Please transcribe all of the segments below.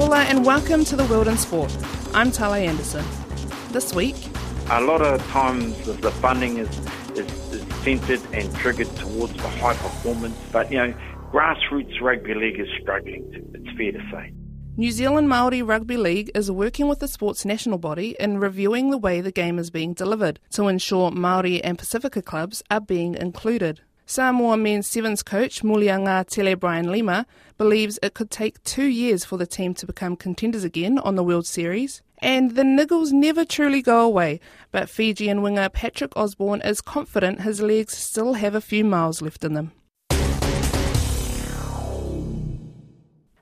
Hola and welcome to the World in Sport. I'm Tala Anderson. This week, a lot of times the funding is centred and triggered towards the high performance, but you know, grassroots rugby league is struggling too, it's fair to say. New Zealand Māori Rugby League is working with the sport's national body in reviewing the way the game is being delivered to ensure Māori and Pasifika clubs are being included. Samoa men's sevens coach Muliagatele Brian Lima believes it could take 2 years for the team to become contenders again on the World Series. And the niggles never truly go away, but Fijian winger Patrick Osborne is confident his legs still have a few miles left in them.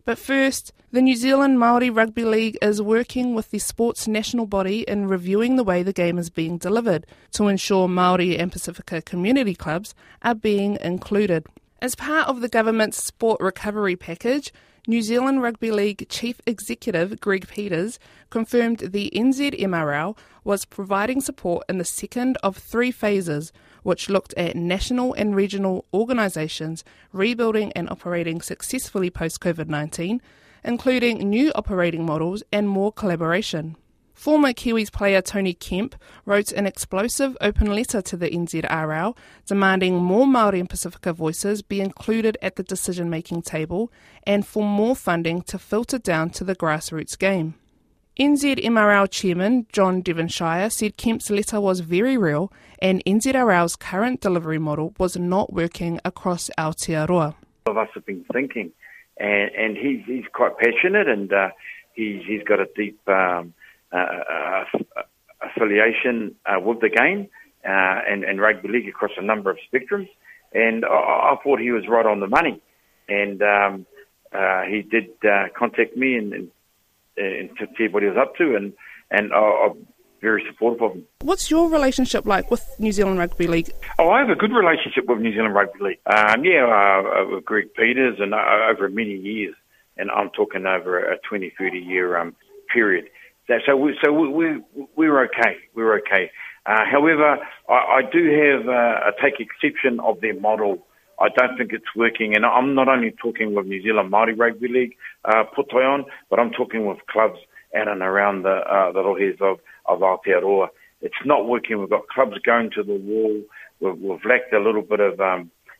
But first, the New Zealand Māori Rugby League is working with the sport's national body in reviewing the way the game is being delivered to ensure Māori and Pasifika community clubs are being included. As part of the government's sport recovery package, New Zealand Rugby League Chief Executive Greg Peters confirmed the NZMRL was providing support in the second of three phases, which looked at national and regional organisations rebuilding and operating successfully post-COVID-19, including new operating models and more collaboration. Former Kiwis player Tony Kemp wrote an explosive open letter to the NZRL demanding more Māori and Pasifika voices be included at the decision-making table and for more funding to filter down to the grassroots game. NZMRL Chairman John Devonshire said Kemp's letter was very real and NZRL's current delivery model was not working across Aotearoa. A lot of us have been thinking, and he's quite passionate, and he's got a deep affiliation with the game and rugby league across a number of spectrums, and I thought he was right on the money, and he did contact me and to see what he was up to, and I'm very supportive of him. What's your relationship like with New Zealand Rugby League? Oh, I have a good relationship with New Zealand Rugby League. With Greg Peters, and over many years, and I'm talking over a 20, 30 year period. So we're okay. We're okay. However, I do have I take exception of their model. I don't think it's working, and I'm not only talking with New Zealand Māori Rugby League Pūtaion, but I'm talking with clubs out and around the rohes of Aotearoa. It's not working. We've got clubs going to the wall. We've lacked a little bit of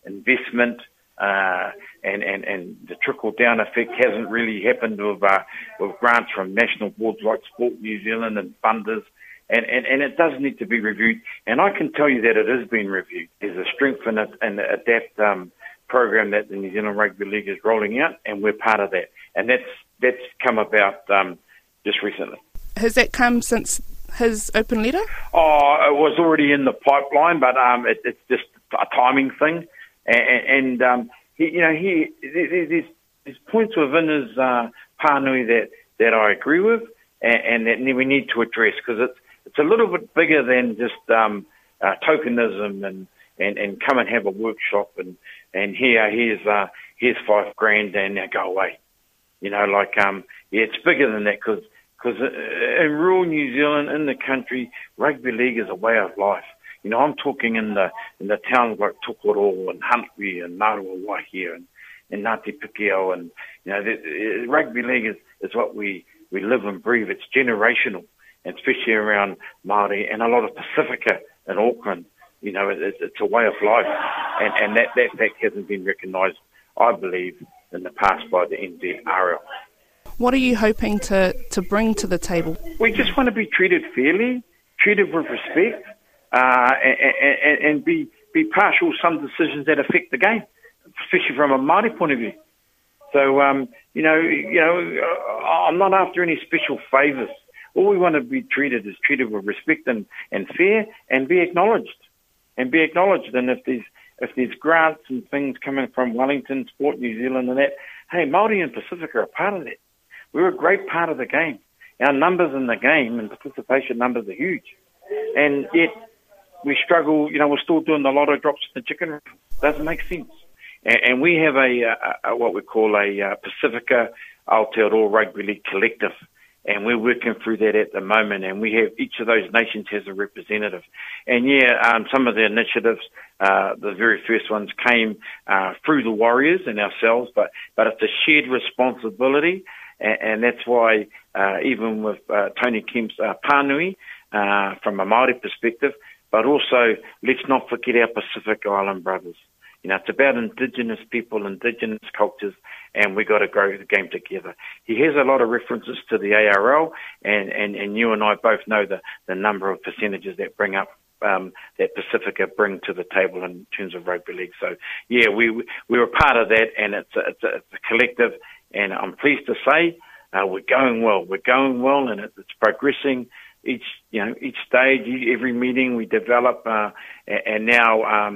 investment. And the trickle-down effect hasn't really happened with grants from national boards like Sport New Zealand and funders, and it does need to be reviewed. And I can tell you that it is being reviewed. There's a strengthen and adapt program that the New Zealand Rugby League is rolling out, and we're part of that. And that's come about just recently. Has that come since his open letter? Oh, it was already in the pipeline, but it's just a timing thing. And there's points within his pānui that I agree with, and that we need to address, because it's a little bit bigger than just tokenism and come and have a workshop and here's $5,000 and now go away. You know, it's bigger than that, because in rural New Zealand, in the country, rugby league is a way of life. You know, I'm talking in the towns like Tokoro and Huntly and Ngārua Waihi and Ngāti Piki'o, and you know, the rugby league is what we live and breathe. It's generational, and especially around Māori and a lot of Pasifika in Auckland. You know, it's a way of life, and that fact hasn't been recognised, I believe, in the past by the NZRL. What are you hoping to bring to the table? We just want to be treated fairly, treated with respect. And be partial some decisions that affect the game, especially from a Māori point of view. So, I'm not after any special favours. All we want to be treated is treated with respect and fair, and be acknowledged. And if there's grants and things coming from Wellington, Sport New Zealand and that, hey, Māori and Pasifika are a part of that. We're a great part of the game. Our numbers in the game and participation numbers are huge. And yet we struggle, you know, we're still doing the lotto drops in the chicken. Doesn't make sense. And we have a what we call a Pasifika Aotearoa Rugby League Collective, and we're working through that at the moment, and we have each of those nations has a representative. And some of the initiatives, the very first ones came through the Warriors and ourselves, but it's a shared responsibility, and that's why even with Tony Kemp's Pānui, from a Māori perspective, but also let's not forget our Pacific Island brothers. You know, it's about Indigenous people, Indigenous cultures, and we got to grow the game together. He has a lot of references to the ARL, and you and I both know the number of percentages that bring up that Pasifika bring to the table in terms of rugby league. So, yeah, we were part of that, and it's a collective, and I'm pleased to say we're going well. We're going well, and it's progressing. Each stage, every meeting we develop, and now.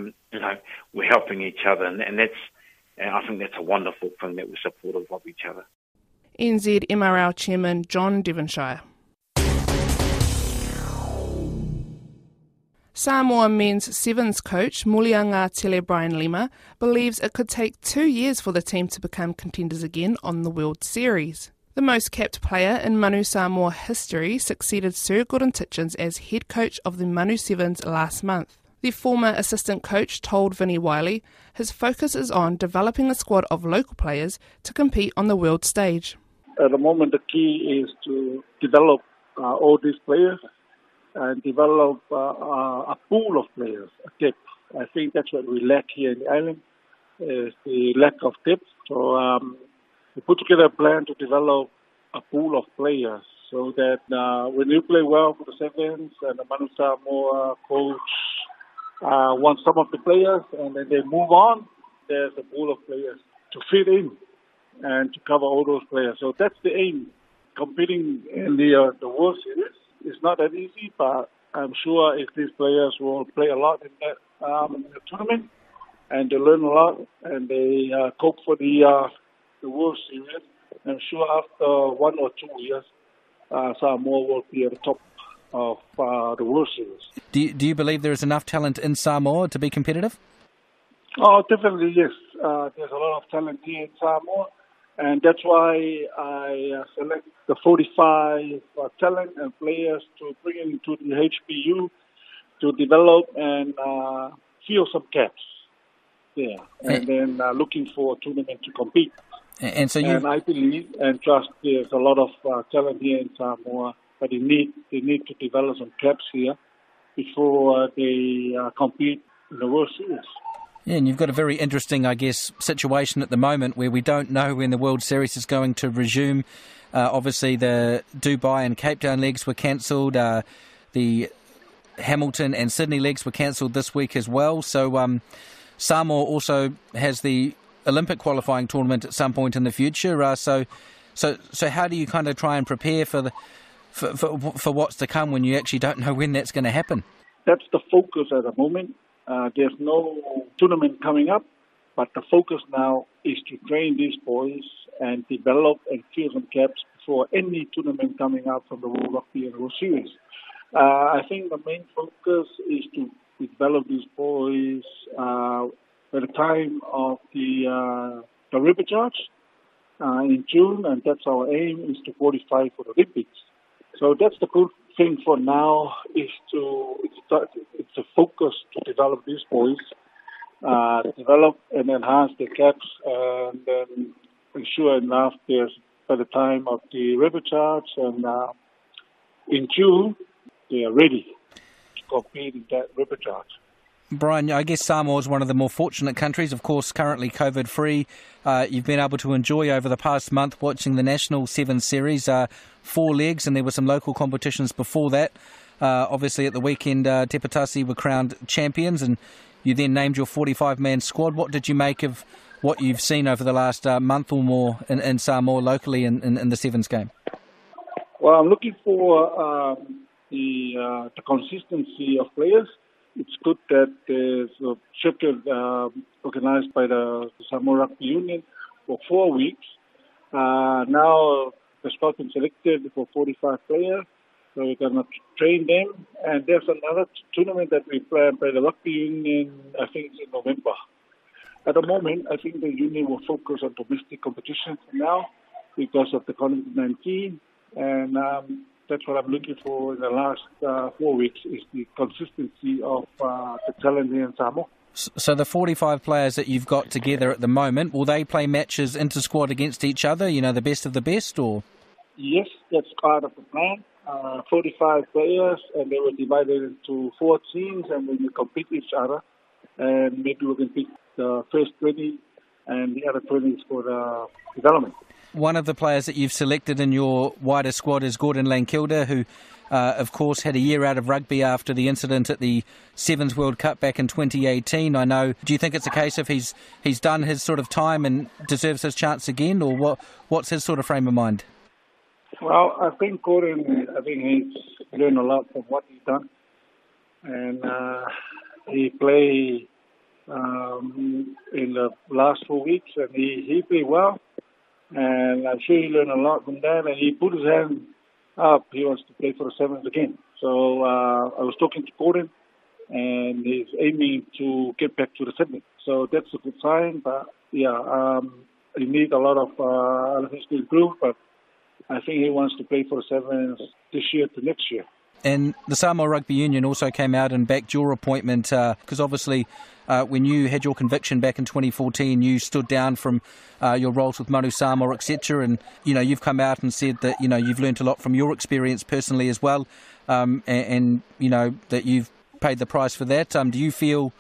We're helping each other, and I think that's a wonderful thing that we're supportive of each other. NZMRL Chairman John Devonshire. Samoa men's sevens coach Muliagatele Brian Lima believes it could take 2 years for the team to become contenders again on the World Series. The most capped player in Manu Samoa history succeeded Sir Gordon Titchens as head coach of the Manu Sevens last month. The former assistant coach told Vinnie Wiley his focus is on developing a squad of local players to compete on the world stage. At the moment, the key is to develop all these players and develop a pool of players, a depth. I think that's what we lack here in the island, is the lack of depth. So we put together a plan to develop a pool of players so that when you play well for the sevens and the Manu Samoa coach wants some of the players, and then they move on, there's a pool of players to fit in and to cover all those players. So that's the aim. Competing in the World Series is not that easy, but I'm sure if these players will play a lot in that tournament, and they learn a lot, and they cope for the World Series, I'm sure after 1 or 2 years, Samoa will be at the top of the World Series. Do you believe there is enough talent in Samoa to be competitive? Oh, definitely, yes. There's a lot of talent here in Samoa, and that's why I select the 45 talent and players to bring into the HPU to develop and fill some gaps there, and then looking for a tournament to compete. And I believe and trust there's a lot of talent here in Samoa, but they need to develop some gaps here before they compete in the World Series. Yeah, and you've got a very interesting, I guess, situation at the moment where we don't know when the World Series is going to resume. Obviously, the Dubai and Cape Town legs were cancelled. The Hamilton and Sydney legs were cancelled this week as well. So Samoa also has the Olympic qualifying tournament at some point in the future. So how do you kind of try and prepare for the... For what's to come when you actually don't know when that's going to happen? That's the focus at the moment. There's no tournament coming up, but the focus now is to train these boys and develop and fill some gaps before any tournament coming up from the World Rugby and World Series. I think the main focus is to develop these boys by the time of the Rugby Charge in June, and that's our aim, is to qualify for the Olympics. So that's the good thing for now, is to focus to develop these boys, develop and enhance their gaps, and then ensure enough there's by the time of the river charge and in June they are ready to compete in that river charge. Brian, I guess Samoa is one of the more fortunate countries, of course, currently COVID-free. You've been able to enjoy over the past month watching the National Sevens Series, 4 legs, and there were some local competitions before that. Obviously, at the weekend, Te Patasi were crowned champions, and you then named your 45-man squad. What did you make of what you've seen over the last month or more in Samoa locally in the Sevens game? Well, I'm looking for the consistency of players. It's good that there's a circuit organized by the Samoa Rugby Union for 4 weeks. Now the squad's been selected for 45 players, so we're going to train them. And there's another tournament that we plan by the Rugby Union, I think it's in November. At the moment, I think the union will focus on domestic competition for now because of the COVID-19, and that's what I'm looking for in the last 4 weeks is the consistency of the talent here in Samoa. So the 45 players that you've got together at the moment, will they play matches inter-squad against each other, you know, the best of the best? Or yes, that's part of the plan. 45 players, and they were divided into 4 teams, and we will compete each other. And maybe we can pick the first 20 and the other 20 is for the development. One of the players that you've selected in your wider squad is Gordon Lankilder, who, of course, had a year out of rugby after the incident at the Sevens World Cup back in 2018. I know. Do you think it's a case of he's done his sort of time and deserves his chance again, or what's his sort of frame of mind? Well, I think Gordon, he's learned a lot from what he's done. And he played in the last 4 weeks, and he played well. And I'm sure he learned a lot from that. And he put his hand up. He wants to play for the Sevens again. So I was talking to Gordon, and he's aiming to get back to the Sevens. So that's a good sign. But yeah, he needs a lot of other things to improve. But I think he wants to play for the Sevens this year to next year. And the Samoa Rugby Union also came out and backed your appointment because obviously when you had your conviction back in 2014, you stood down from your roles with Manu Samoa, etc. And, you know, you've come out and said that, you know, you've learnt a lot from your experience personally as well and you know, that you've paid the price for that. Do you feel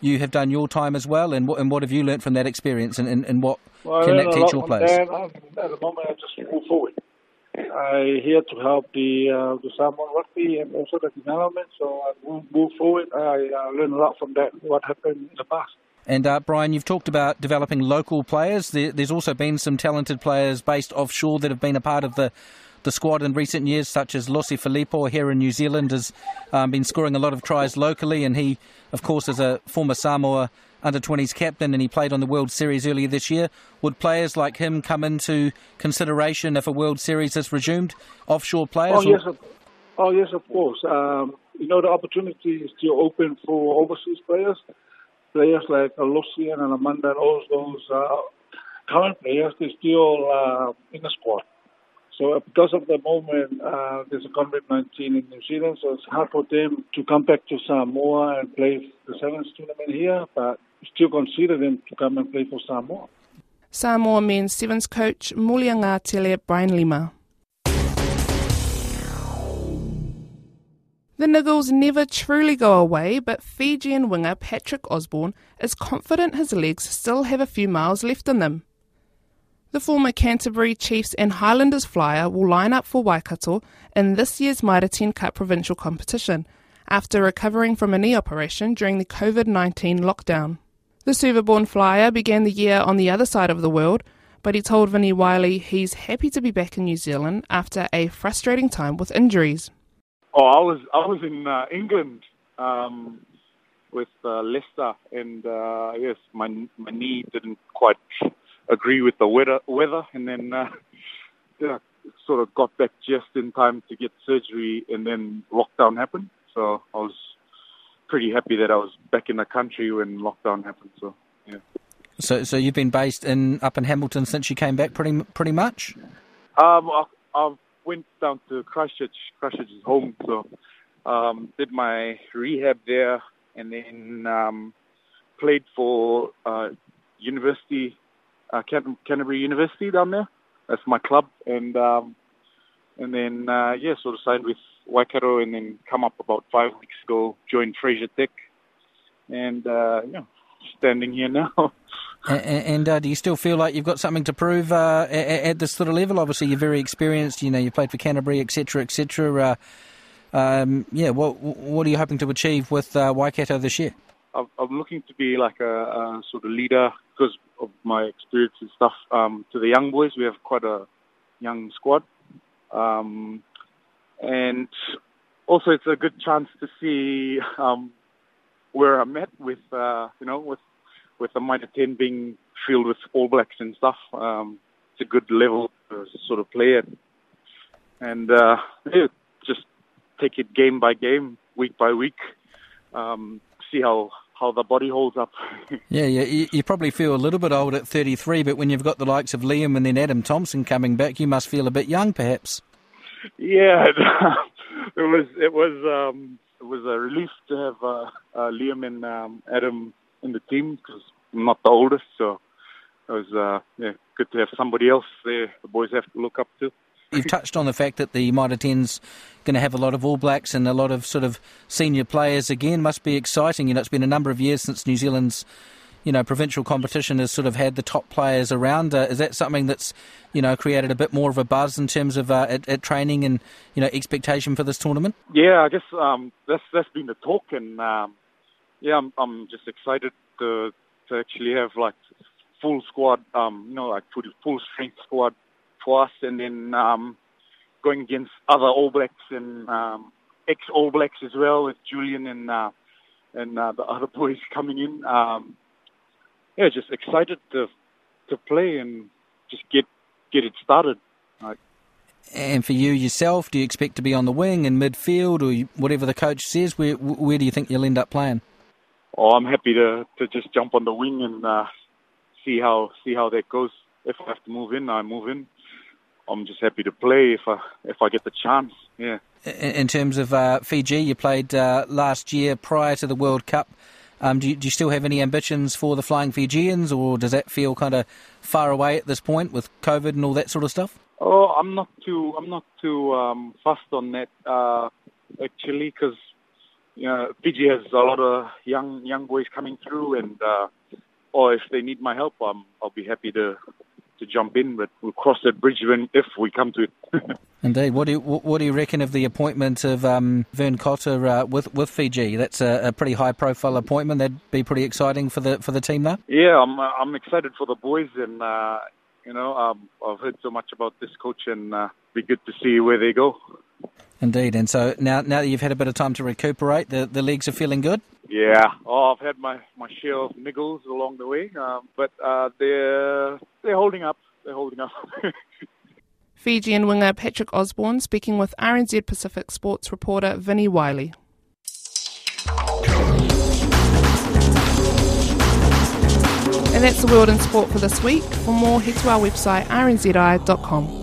you have done your time as well? And what have you learnt from that experience and what can that teach your players? At the moment, I just move forward. I'm here to help the Samoan rugby and also the development, so I will move forward. I learned a lot from that, what happened in the past. And Brian, you've talked about developing local players. There's also been some talented players based offshore that have been a part of the squad in recent years, such as Losi Filippo here in New Zealand, has been scoring a lot of tries locally, and he, of course, is a former Samoa under-20s captain, and he played on the World Series earlier this year. Would players like him come into consideration if a World Series is resumed? Offshore players? Oh yes, of course. You know, the opportunity is still open for overseas players. Players like Lucian and Amanda, all those current players, they're still in the squad. So because of the moment, there's a COVID-19 in New Zealand, so it's hard for them to come back to Samoa and play the Sevens tournament here, but still consider them to come and play for Samoa. Samoa men's sevens coach Muliagatele Brian Lima. The niggles never truly go away, but Fijian winger Patrick Osborne is confident his legs still have a few miles left in them. The former Canterbury Chiefs and Highlanders flyer will line up for Waikato in this year's Maireten Cup provincial competition after recovering from a knee operation during the COVID-19 lockdown. The Suva-born flyer began the year on the other side of the world, but he told Vinnie Wiley he's happy to be back in New Zealand after a frustrating time with injuries. I was in England with Leicester, and yes, my knee didn't quite agree with the weather, and then sort of got back just in time to get surgery, and then lockdown happened. So I was pretty happy that I was back in the country when lockdown happened. So yeah. So you've been based up in Hamilton since you came back, pretty much. I went down to Christchurch. Christchurch is home, so did my rehab there, and then played for university. Canterbury University down there. That's my club, and then sort of signed with Waikato, and then come up about 5 weeks ago, joined Fraser Tech, and standing here now. And do you still feel like you've got something to prove at this sort of level? Obviously, you're very experienced. You know, you played for Canterbury, etc., etc. What are you hoping to achieve with Waikato this year? I'm looking to be like a sort of leader because of my experience and stuff to the young boys. We have quite a young squad, And also, it's a good chance to see where I'm at with, with the minor 10 being filled with All Blacks and stuff. It's a good level to sort of play at. And just take it game by game, week by week, see how the body holds up. Yeah. You probably feel a little bit old at 33, but when you've got the likes of Liam and then Adam Thompson coming back, you must feel a bit young, perhaps. Yeah, it was a relief to have Liam and Adam in the team because I'm not the oldest, so it was good to have somebody else there. The boys have to look up to. You've touched on the fact that the Mitre 10's going to have a lot of All Blacks and a lot of sort of senior players again. Must be exciting. You know, it's been a number of years since New Zealand's, provincial competition has sort of had the top players around. Is that something that's, created a bit more of a buzz in terms of at training and, expectation for this tournament? Yeah, I guess that's been the talk, and I'm just excited to actually have like full squad, full strength squad. Us and then going against other All Blacks and ex-All Blacks as well, with Julian and the other boys coming in. Just excited to play and just get it started. Like. And for you yourself, do you expect to be on the wing in midfield or whatever the coach says? Where do you think you'll end up playing? Oh, I'm happy to just jump on the wing and see how that goes. If I have to move in, I move in. I'm just happy to play if I get the chance, yeah. In terms of Fiji, you played last year prior to the World Cup. Do you still have any ambitions for the Flying Fijians, or does that feel kind of far away at this point with COVID and all that sort of stuff? Oh, I'm not too fussed on that actually, because Fiji has a lot of young boys coming through, and if they need my help, I'll be happy to jump in, but we'll cross that bridge if we come to it. Indeed. What do you reckon of the appointment of Vern Cotter with Fiji? That's a pretty high-profile appointment. That'd be pretty exciting for the team, though. Yeah, I'm excited for the boys, and I've heard so much about this coach, and be good to see where they go. Indeed. And so now that you've had a bit of time to recuperate, the legs are feeling good. Yeah, I've had my share of niggles along the way, but they're holding up. They're holding up. Fijian winger Patrick Osborne speaking with RNZ Pacific sports reporter Vinnie Wiley. And that's the World in Sport for this week. For more, head to our website rnzi.com.